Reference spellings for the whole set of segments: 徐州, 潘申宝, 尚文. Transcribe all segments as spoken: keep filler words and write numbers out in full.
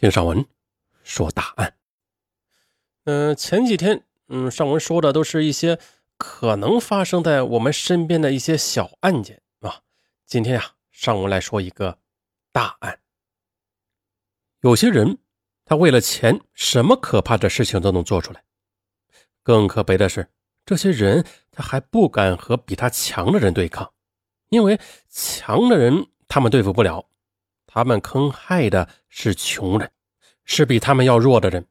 听尚文说答案。呃，前几天嗯，尚文说的都是一些可能发生在我们身边的一些小案件啊。今天啊，尚文来说一个大案。有些人他为了钱，什么可怕的事情都能做出来。更可悲的是，这些人他还不敢和比他强的人对抗，因为强的人他们对付不了，他们坑害的是穷人，是比他们要弱的人。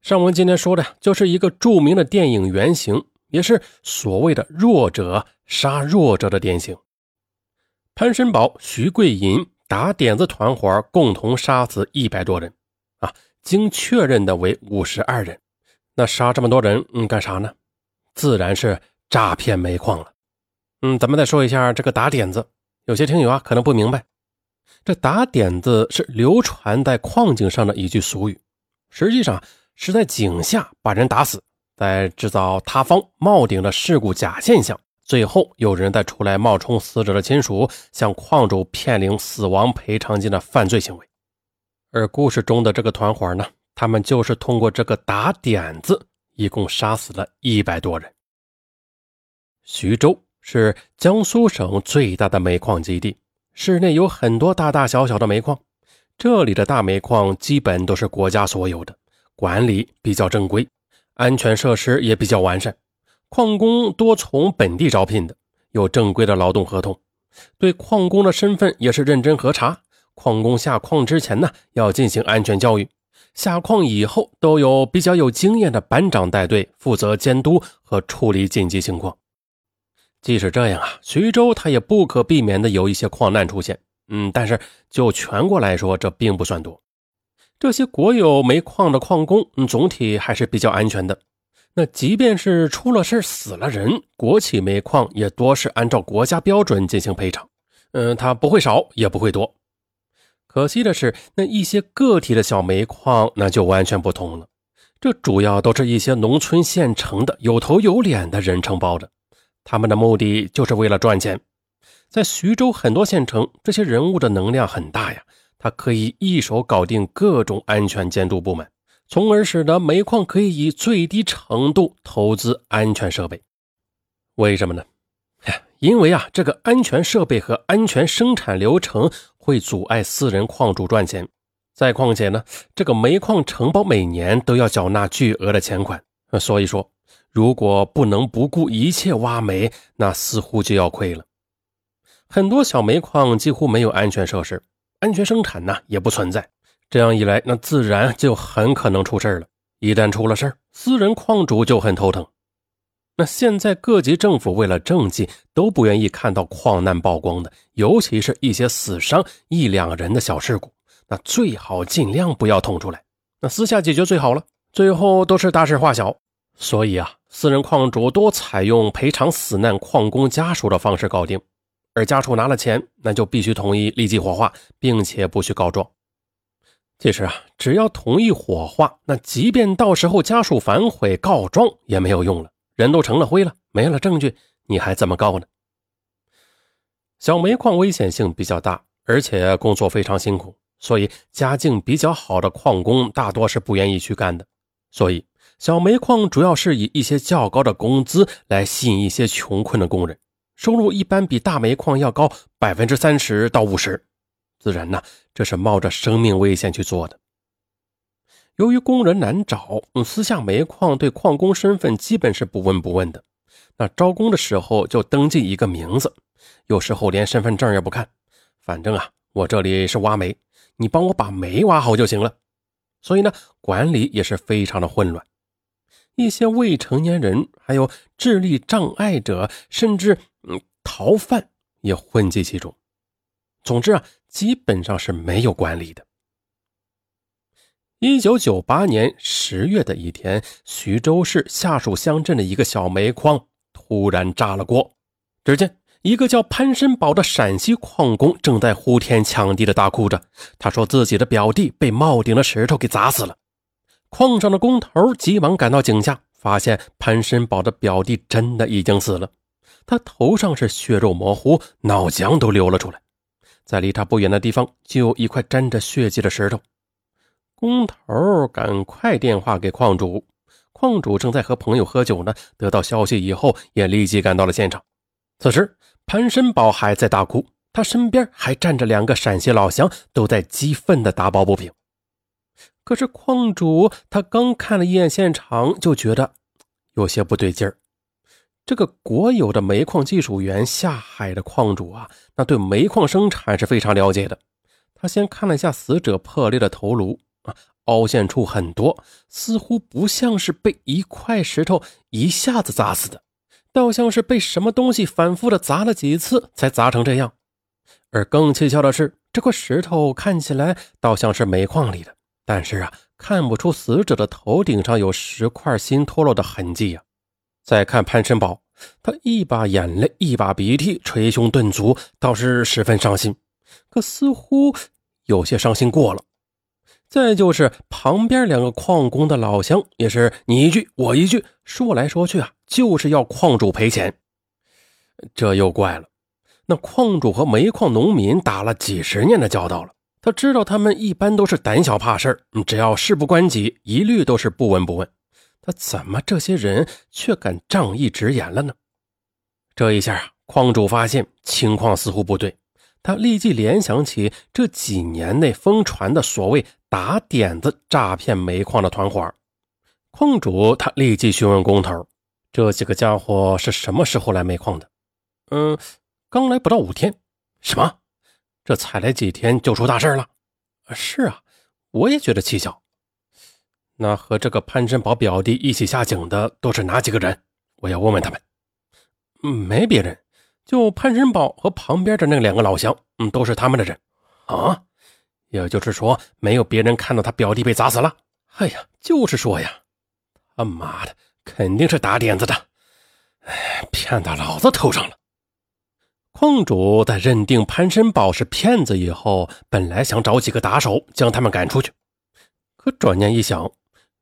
上文今天说的就是一个著名的电影原型，也是所谓的弱者杀弱者的典型。潘申宝、徐桂银打点子团伙共同杀死一百多人啊，经确认的为五十二人。那杀这么多人嗯，干啥呢？自然是诈骗煤矿了。嗯，咱们再说一下这个打点子，有些听友啊可能不明白，这打点子是流传在矿井上的一句俗语，实际上是在井下把人打死，再制造塌方冒顶的事故假现象，最后有人再出来冒充死者的亲属，向矿主骗领死亡赔偿金的犯罪行为。而故事中的这个团伙呢，他们就是通过这个打点子，一共杀死了一百多人。徐州是江苏省最大的煤矿基地，市内有很多大大小小的煤矿，这里的大煤矿基本都是国家所有的，管理比较正规，安全设施也比较完善，矿工多从本地招聘的，有正规的劳动合同，对矿工的身份也是认真核查，矿工下矿之前呢，要进行安全教育，下矿以后都有比较有经验的班长带队，负责监督和处理紧急情况。即使这样啊，徐州它也不可避免的有一些矿难出现，嗯，但是就全国来说，这并不算多。这些国有煤矿的矿工、嗯、总体还是比较安全的。那即便是出了事死了人，国企煤矿也多是按照国家标准进行赔偿，嗯，它不会少也不会多。可惜的是，那一些个体的小煤矿那就完全不同了，这主要都是一些农村县城的有头有脸的人承包的，他们的目的就是为了赚钱。在徐州很多县城，这些人物的能量很大呀，他可以一手搞定各种安全监督部门，从而使得煤矿可以以最低程度投资安全设备。为什么呢？因为啊，这个安全设备和安全生产流程会阻碍私人矿主赚钱。再况且呢，这个煤矿承包每年都要缴纳巨额的钱款，所以说如果不能不顾一切挖煤，那似乎就要亏了。很多小煤矿几乎没有安全设施，安全生产呢也不存在，这样一来那自然就很可能出事了。一旦出了事，私人矿主就很头疼。那现在各级政府为了政绩，都不愿意看到矿难曝光的，尤其是一些死伤一两人的小事故，那最好尽量不要捅出来，那私下解决最好了，最后都是大事化小。所以啊，私人矿主多采用赔偿死难矿工家属的方式搞定，而家属拿了钱，那就必须同意立即火化，并且不许告状。其实啊，只要同意火化，那即便到时候家属反悔告状也没有用了，人都成了灰了，没了证据，你还怎么告呢？小煤矿危险性比较大，而且工作非常辛苦，所以家境比较好的矿工大多是不愿意去干的。所以小煤矿主要是以一些较高的工资来吸引一些穷困的工人，收入一般比大煤矿要高 百分之三十到百分之五十， 自然呢，这是冒着生命危险去做的。由于工人难找，私下煤矿对矿工身份基本是不问不问的，那招工的时候就登记一个名字，有时候连身份证也不看，反正啊，我这里是挖煤，你帮我把煤挖好就行了。所以呢，管理也是非常的混乱，一些未成年人还有智力障碍者，甚至、嗯、逃犯也混迹其中。总之啊，基本上是没有管理的。一九九八年十月的一天，徐州市下属乡镇的一个小煤矿突然炸了锅。只见一个叫潘申宝的陕西矿工正在呼天抢地的大哭着，他说自己的表弟被冒顶的石头给砸死了。矿上的工头急忙赶到井下，发现潘申宝的表弟真的已经死了，他头上是血肉模糊，脑浆都流了出来，在离他不远的地方就有一块沾着血迹的石头。工头赶快电话给矿主，矿主正在和朋友喝酒呢，得到消息以后也立即赶到了现场。此时潘申宝还在大哭，他身边还站着两个陕西老乡，都在激愤地打抱不平。可是矿主他刚看了一眼现场，就觉得有些不对劲儿。这个国有的煤矿技术员下海的矿主啊，那对煤矿生产是非常了解的。他先看了一下死者破裂的头颅啊，凹陷处很多，似乎不像是被一块石头一下子砸死的，倒像是被什么东西反复的砸了几次才砸成这样。而更蹊跷的是，这块石头看起来倒像是煤矿里的，但是啊，看不出死者的头顶上有石块新脱落的痕迹啊。再看潘申宝，他一把眼泪一把鼻涕，捶胸顿足，倒是十分伤心，可似乎有些伤心过了。再就是旁边两个矿工的老乡，也是你一句我一句，说来说去啊，就是要矿主赔钱。这又怪了，那矿主和煤矿农民打了几十年的交道了，他知道他们一般都是胆小怕事，只要事不关己，一律都是不闻不问。他怎么这些人却敢仗义直言了呢？这一下啊，矿主发现情况似乎不对，他立即联想起这几年内疯传的所谓打点子诈骗煤矿的团伙。矿主他立即询问工头，这几个家伙是什么时候来煤矿的？嗯，刚来不到五天。什么？这才来几天就出大事了？是啊，我也觉得蹊跷。那和这个潘申宝表弟一起下井的都是哪几个人？我要问问他们。嗯，没别人，就潘申宝和旁边的那两个老乡，嗯，都是他们的人。啊，也就是说没有别人看到他表弟被砸死了？哎呀，就是说呀，他妈的，肯定是打点子的，哎，骗到老子头上了。矿主在认定潘申宝是骗子以后，本来想找几个打手将他们赶出去，可转念一想，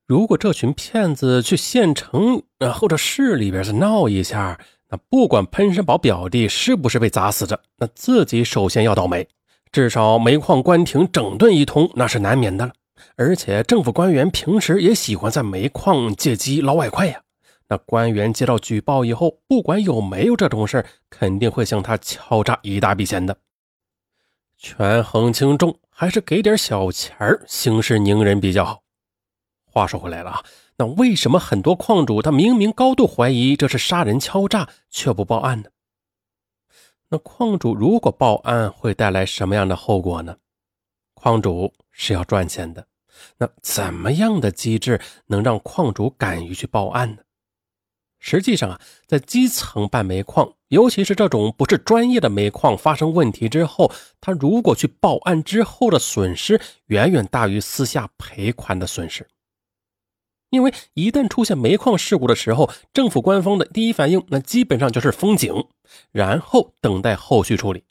如果这群骗子去县城或者市里边再闹一下，那不管潘申宝表弟是不是被砸死的，那自己首先要倒霉，至少煤矿关停整顿一通那是难免的了。而且政府官员平时也喜欢在煤矿借机捞外快呀，那官员接到举报以后，不管有没有这种事，肯定会向他敲诈一大笔钱的。权衡轻重，还是给点小钱儿，行事宁人比较好。话说回来了啊，那为什么很多矿主他明明高度怀疑这是杀人敲诈，却不报案呢？那矿主如果报案会带来什么样的后果呢？矿主是要赚钱的，那怎么样的机制能让矿主敢于去报案呢？实际上啊，在基层办煤矿，尤其是这种不是专业的煤矿发生问题之后，他如果去报案之后的损失远远大于私下赔款的损失。因为一旦出现煤矿事故的时候，政府官方的第一反应那基本上就是封井，然后等待后续处理。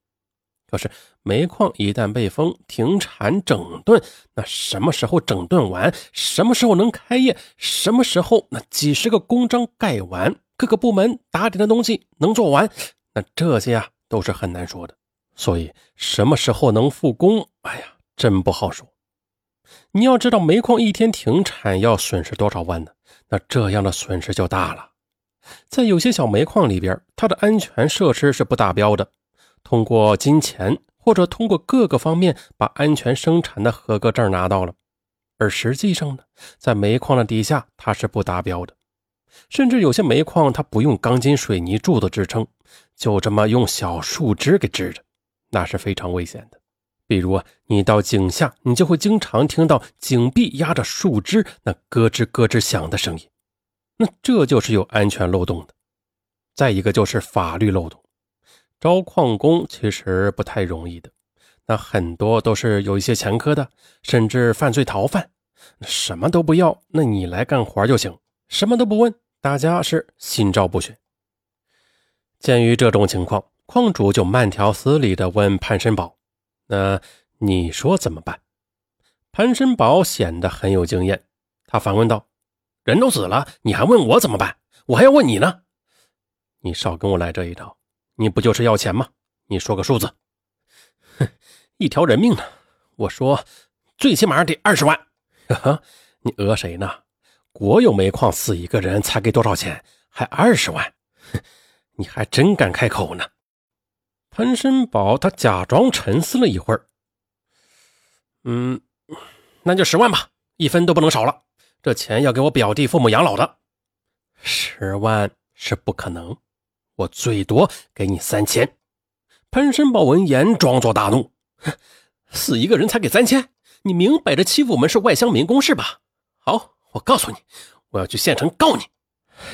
可是煤矿一旦被封停产整顿，那什么时候整顿完，什么时候能开业，什么时候那几十个公章盖完，各个部门打点的东西能做完，那这些啊都是很难说的。所以什么时候能复工，哎呀，真不好说。你要知道煤矿一天停产要损失多少万呢？那这样的损失就大了。在有些小煤矿里边，它的安全设施是不达标的，通过金钱或者通过各个方面把安全生产的合格证拿到了，而实际上呢，在煤矿的底下它是不达标的。甚至有些煤矿它不用钢筋水泥柱子支撑，就这么用小树枝给支着，那是非常危险的。比如啊，你到井下，你就会经常听到井壁压着树枝那咯吱咯吱响的声音，那这就是有安全漏洞的。再一个就是法律漏洞，招矿工其实不太容易的，那很多都是有一些前科的，甚至犯罪逃犯，什么都不要，那你来干活就行，什么都不问，大家是心照不宣。鉴于这种情况，矿主就慢条斯理地问潘申宝，那你说怎么办？潘申宝显得很有经验，他反问道，人都死了，你还问我怎么办？我还要问你呢？你少跟我来这一套，你不就是要钱吗？你说个数字。哼，一条人命呢，我说最起码得二十万。啊，你讹谁呢？国有煤矿死一个人才给多少钱？还二十万，你还真敢开口呢。潘申宝他假装沉思了一会儿，嗯，那就十万吧，一分都不能少了。这钱要给我表弟父母养老的。十万是不可能，我最多给你三千。潘申宝闻言装作大怒，死一个人才给三千，你明摆着欺负我们是外乡民工是吧？好，我告诉你，我要去县城告你。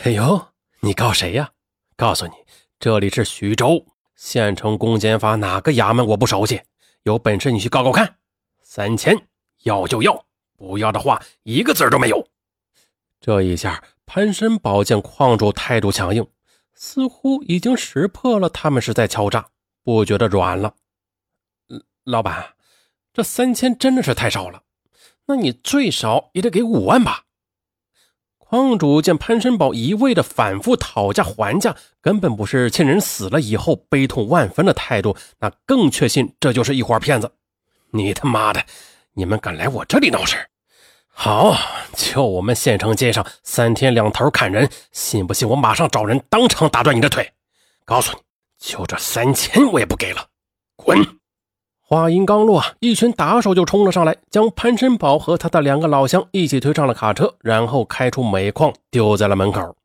哎呦，你告谁呀？告诉你，这里是徐州，县城公检法哪个衙门我不熟悉，有本事你去告告看。三千，要就要，不要的话一个字儿都没有。这一下潘申宝见矿主态度强硬，似乎已经识破了他们是在敲诈，不觉得软了。老板，这三千真的是太少了，那你最少也得给五万吧。矿主见潘申宝一味的反复讨价还价，根本不是亲人死了以后悲痛万分的态度，那更确信这就是一伙骗子。你他妈的，你们敢来我这里闹事？好，就我们县城街上三天两头砍人，信不信我马上找人当场打断你的腿？告诉你，就这三千我也不给了，滚！话音刚落，一群打手就冲了上来，将潘申宝和他的两个老乡一起推上了卡车，然后开出煤矿，丢在了门口。